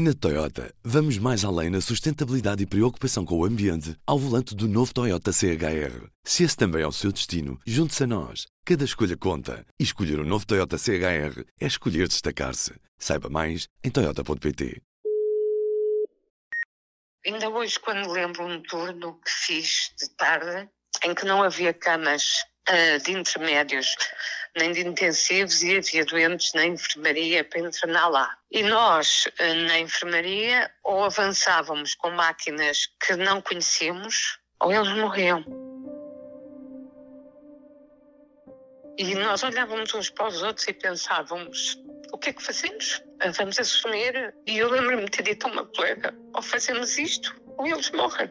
Na Toyota, vamos mais além na sustentabilidade e preocupação com o ambiente ao volante do novo Toyota CHR. Se esse também é o seu destino, junte-se a nós. Cada escolha conta. E escolher o novo Toyota CHR é escolher destacar-se. Saiba mais em toyota.pt. Ainda hoje, quando lembro um turno que fiz de tarde, em que não havia camas de intermédios, nem de intensivos, e havia doentes na enfermaria para internar lá. E nós, na enfermaria, ou avançávamos com máquinas que não conhecíamos, ou eles morriam. E nós olhávamos uns para os outros e pensávamos, o que é que fazemos? Vamos assumir? E eu lembro-me de ter dito a uma colega, ou fazemos isto, ou eles morrem.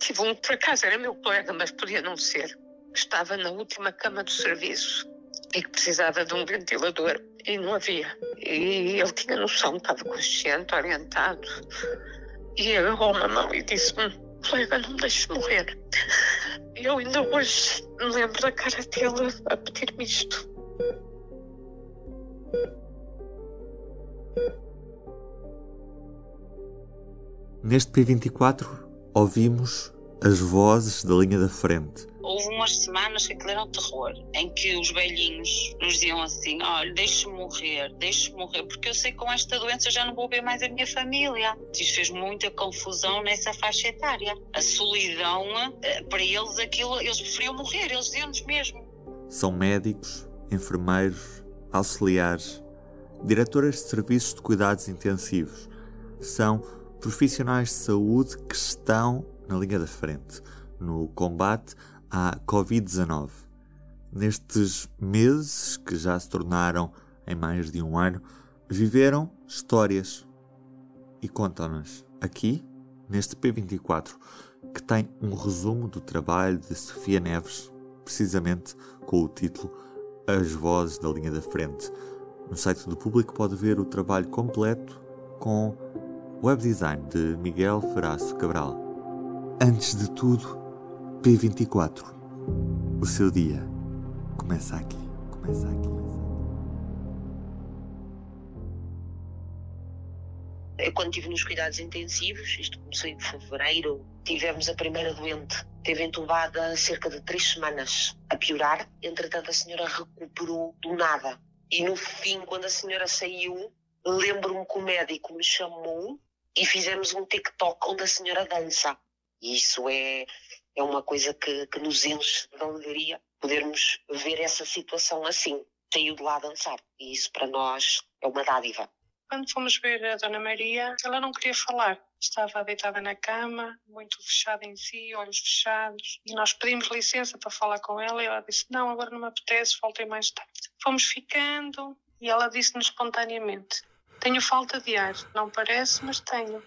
Tive um, por acaso era meu colega, mas podia não ser. Estava na última cama do serviço e que precisava de um ventilador e não havia. E ele tinha noção, estava consciente, orientado. E agarrou uma mão e disse-me, colega, não me deixes morrer. E eu ainda hoje me lembro da cara dele a pedir-me isto. Neste P24 ouvimos as vozes da linha da frente. Houve umas semanas que aquilo era um terror, em que os velhinhos nos diziam assim, olha, deixe-me morrer, porque eu sei que com esta doença eu já não vou ver mais a minha família. Isso fez muita confusão nessa faixa etária. A solidão, para eles, aquilo, eles preferiam morrer, eles diziam-nos mesmo. São médicos, enfermeiros, auxiliares, diretoras de serviços de cuidados intensivos. São profissionais de saúde que estão na linha da frente, no combate à Covid-19. Nestes meses, que já se tornaram em mais de um ano, viveram histórias e contam-nas aqui, neste P24, que tem um resumo do trabalho de Sofia Neves, precisamente com o título As Vozes da Linha da Frente. No site do Público pode ver o trabalho completo com webdesign de Miguel Faraço Cabral. Antes de tudo, P24. O seu dia começa aqui. Começa aqui. Eu, quando estive nos cuidados intensivos, isto começou em fevereiro, tivemos a primeira doente. Teve entubada cerca de 3 semanas a piorar. Entretanto, a senhora recuperou do nada. E no fim, quando a senhora saiu, lembro-me que o médico me chamou e fizemos um TikTok onde a senhora dança. E isso é uma coisa que nos enche de alegria, podermos ver essa situação assim. Saiu de lá a dançar. E isso para nós é uma dádiva. Quando fomos ver a Dona Maria, ela não queria falar. Estava deitada na cama, muito fechada em si, olhos fechados. E nós pedimos licença para falar com ela e ela disse, não, agora não me apetece, voltei mais tarde. Fomos ficando e ela disse-nos espontaneamente, tenho falta de ar, não parece, mas tenho.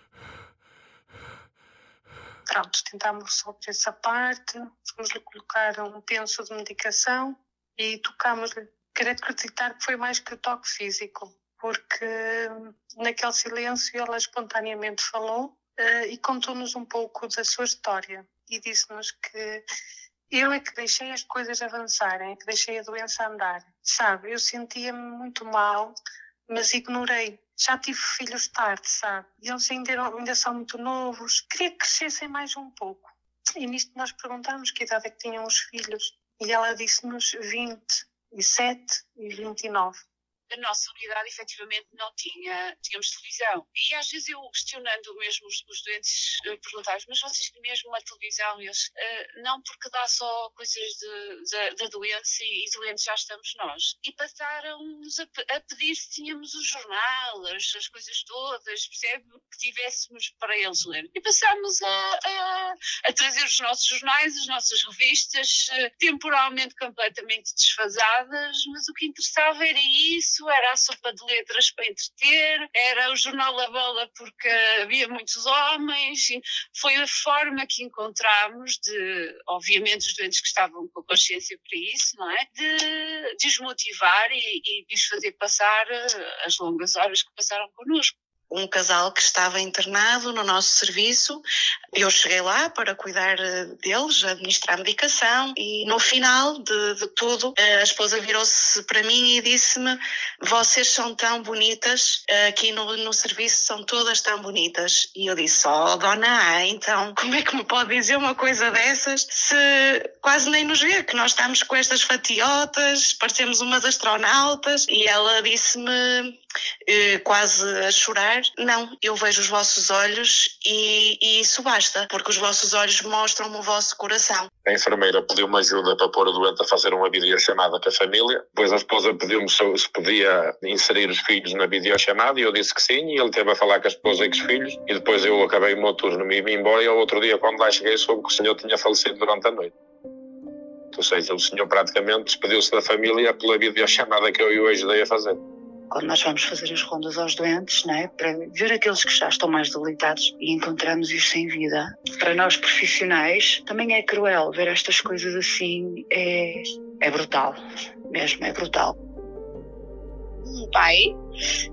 Pronto, tentámos resolver essa parte, fomos-lhe colocar um penso de medicação e tocámos-lhe. Quero acreditar que foi mais que o toque físico, porque naquele silêncio ela espontaneamente falou e contou-nos um pouco da sua história e disse-nos que eu é que deixei as coisas avançarem, é que deixei a doença andar. Sabe, eu sentia-me muito mal, mas ignorei. Já tive filhos tarde, sabe? Eles ainda são muito novos. Queria que crescessem mais um pouco. E nisto nós perguntámos que idade é que tinham os filhos. E ela disse-nos 27 e 29. A nossa unidade, efetivamente, não tínhamos televisão. E às vezes eu, questionando mesmo os doentes, perguntava-lhes, mas vocês que mesmo uma televisão? Eles, não, porque dá só coisas da doença e doentes já estamos nós. E passaram-nos a pedir se tínhamos o jornal, as coisas todas, percebe? Que tivéssemos para eles ler. E passámos a trazer os nossos jornais, as nossas revistas, temporalmente completamente desfasadas, mas o que interessava era isso, era a sopa de letras para entreter, era o jornal A Bola porque havia muitos homens. Foi a forma que encontramos de, obviamente os doentes que estavam com a consciência para isso, não é? De desmotivar e desfazer passar as longas horas que passaram connosco. um casal que estava internado no nosso serviço. Eu cheguei lá para cuidar deles, administrar medicação, e no final de tudo a esposa virou-se para mim e disse-me: vocês são tão bonitas, aqui no serviço são todas tão bonitas. E eu disse: dona A, então como é que me pode dizer uma coisa dessas se quase nem nos vê, que nós estamos com estas fatiotas, parecemos umas astronautas? E ela disse-me, quase a chorar: não, eu vejo os vossos olhos e isso basta, porque os vossos olhos mostram-me o vosso coração. A enfermeira pediu uma ajuda para pôr a doente a fazer uma videochamada com a família. Depois a esposa pediu-me se podia inserir os filhos na videochamada e eu disse que sim, e ele teve a falar com a esposa e com os filhos, e depois eu acabei o meu turno, me vim embora, e ao outro dia, quando lá cheguei, soube que o senhor tinha falecido durante a noite. Ou seja, o senhor praticamente despediu-se da família pela videochamada que eu ajudei a fazer. Quando nós vamos fazer as rondas aos doentes, não é? Para ver aqueles que já estão mais debilitados, e encontramos-os sem vida. Para nós profissionais também é cruel ver estas coisas assim, é brutal, mesmo, é brutal. Um pai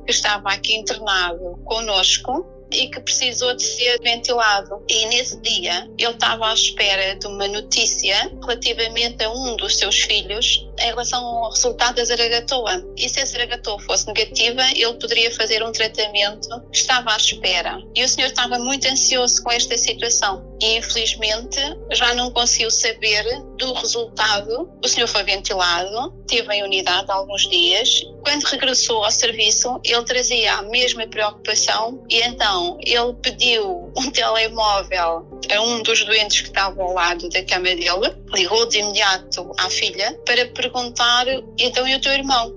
que estava aqui internado connosco e que precisou de ser ventilado. E nesse dia eu estava à espera de uma notícia relativamente a um dos seus filhos em relação ao resultado da zaragatoa. E se a zaragatoa fosse negativa, ele poderia fazer um tratamento que estava à espera. E o senhor estava muito ansioso com esta situação. E infelizmente já não conseguiu saber do resultado. O senhor foi ventilado, esteve em unidade há alguns dias. Quando regressou ao serviço, ele trazia a mesma preocupação, e então ele pediu um telemóvel a um dos doentes que estava ao lado da cama dele, ligou de imediato à filha para perguntar: então, e o teu irmão?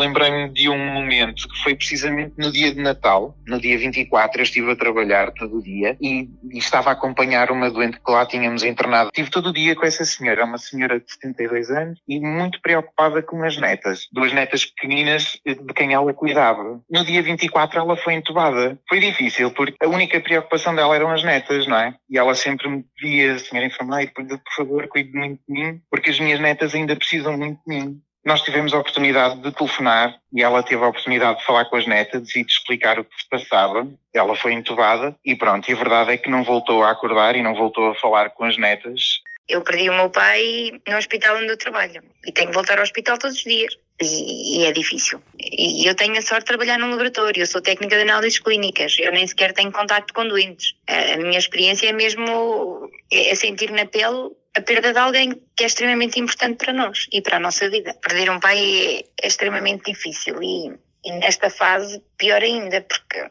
Lembrei-me de um momento que foi precisamente no dia de Natal, no dia 24, eu estive a trabalhar todo o dia e estava a acompanhar uma doente que lá tínhamos internado. Estive todo o dia com essa senhora, uma senhora de 72 anos e muito preocupada com as netas, duas netas pequeninas de quem ela cuidava. No dia 24 ela foi entubada. Foi difícil porque a única preocupação dela eram as netas, não é? E ela sempre me pedia: senhora enfermeira, por favor, cuide muito de mim, porque as minhas netas ainda precisam muito de mim. Nós tivemos a oportunidade de telefonar e ela teve a oportunidade de falar com as netas e de explicar o que se passava. Ela foi entubada e pronto, e a verdade é que não voltou a acordar e não voltou a falar com as netas. Eu perdi o meu pai no hospital onde eu trabalho e tenho que voltar ao hospital todos os dias. E é difícil. E eu tenho a sorte de trabalhar num laboratório, eu sou técnica de análises clínicas, eu nem sequer tenho contacto com doentes. A minha experiência é mesmo sentir na pele a perda de alguém que é extremamente importante para nós e para a nossa vida. Perder um pai é extremamente difícil e nesta fase pior ainda, porque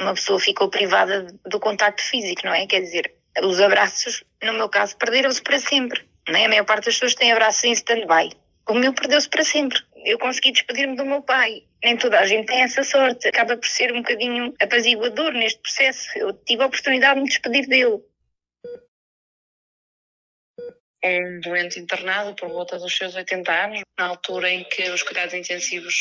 uma pessoa ficou privada do contacto físico, não é? Quer dizer, os abraços, no meu caso, perderam-se para sempre, não é? A maior parte das pessoas tem abraços em stand-by. O meu perdeu-se para sempre. Eu consegui despedir-me do meu pai. Nem toda a gente tem essa sorte. Acaba por ser um bocadinho apaziguador neste processo. Eu tive a oportunidade de me despedir dele. Um doente internado por volta dos seus 80 anos, na altura em que os cuidados intensivos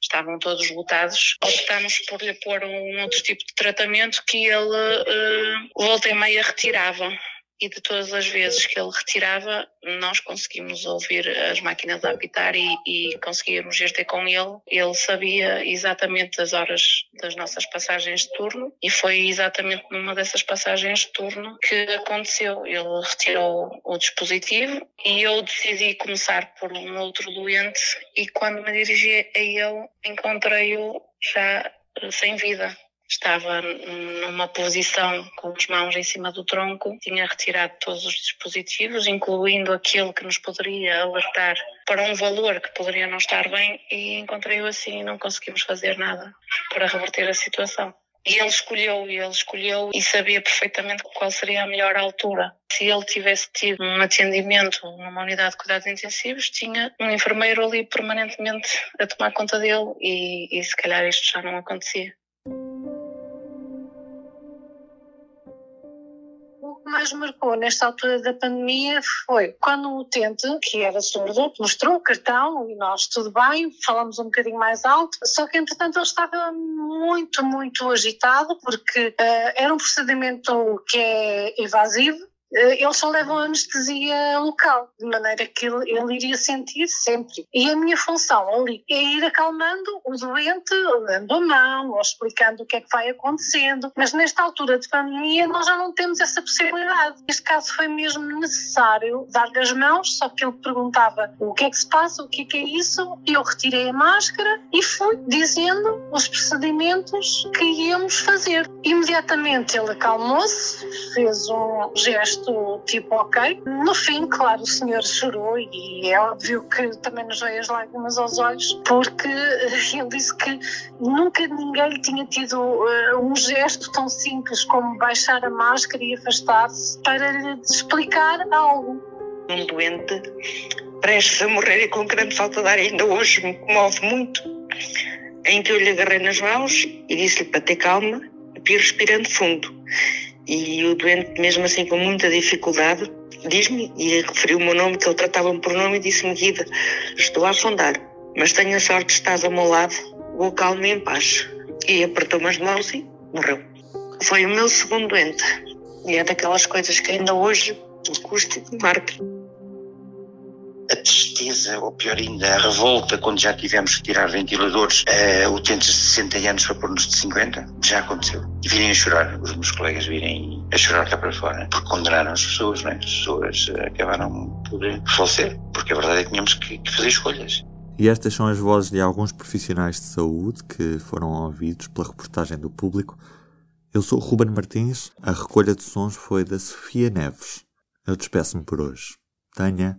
estavam todos esgotados, optámos por lhe pôr um outro tipo de tratamento que ele volta e meia retirava. E de todas as vezes que ele retirava, nós conseguimos ouvir as máquinas a apitar e conseguíamos ir ter com ele. Ele sabia exatamente as horas das nossas passagens de turno e foi exatamente numa dessas passagens de turno que aconteceu. Ele retirou o dispositivo e eu decidi começar por um outro doente e quando me dirigi a ele, encontrei-o já sem vida. Estava numa posição com as mãos em cima do tronco, tinha retirado todos os dispositivos, incluindo aquele que nos poderia alertar para um valor que poderia não estar bem, e encontrei-o assim e não conseguimos fazer nada para reverter a situação. E ele escolheu e sabia perfeitamente qual seria a melhor altura. Se ele tivesse tido um atendimento numa unidade de cuidados intensivos, tinha um enfermeiro ali permanentemente a tomar conta dele e se calhar isto já não acontecia. O que mais marcou nesta altura da pandemia foi quando um utente, que era surdo, mostrou o cartão e nós, tudo bem, falamos um bocadinho mais alto, só que entretanto ele estava muito, muito agitado porque era um procedimento que é invasivo, eles só levam anestesia local, de maneira que ele iria sentir sempre. E a minha função ali é ir acalmando o doente, dando a mão ou explicando o que é que vai acontecendo. Mas nesta altura de pandemia nós já não temos essa possibilidade. Neste caso foi mesmo necessário dar-lhe as mãos, só que ele perguntava o que é que se passa, o que é isso. Eu retirei a máscara e fui dizendo os procedimentos que íamos fazer. Imediatamente ele acalmou-se, fez um gesto tipo ok. No fim, claro, o senhor chorou e é óbvio que também nos veio as lágrimas aos olhos, porque ele disse que nunca ninguém tinha tido um gesto tão simples como baixar a máscara e afastar-se para lhe explicar algo. Um doente prestes a morrer e com grande falta de ar, ainda hoje me comove muito, em que eu lhe agarrei nas mãos e disse-lhe para ter calma e ir respirando fundo. E o doente, mesmo assim com muita dificuldade, diz-me, e referiu o meu nome, que ele tratava-me por nome, e disse-me: Guida, estou a afundar, mas tenho a sorte de estás ao meu lado, vou calmo e em paz. E apertou-me as mãos e morreu. Foi o meu segundo doente. E é daquelas coisas que ainda hoje me custa e me marca. A tristeza, ou pior ainda, a revolta, quando já tivemos que tirar ventiladores a utentes de 60 anos para pôr-nos de 50, já aconteceu. E virem a chorar, os meus colegas virem a chorar cá para fora, porque condenaram as pessoas, não é? As pessoas acabaram por falecer, porque a verdade é que tínhamos que fazer escolhas. E estas são as vozes de alguns profissionais de saúde que foram ouvidos pela reportagem do Público. Eu sou o Ruben Martins, a recolha de sons foi da Sofia Neves. Eu despeço-me por hoje. Tenha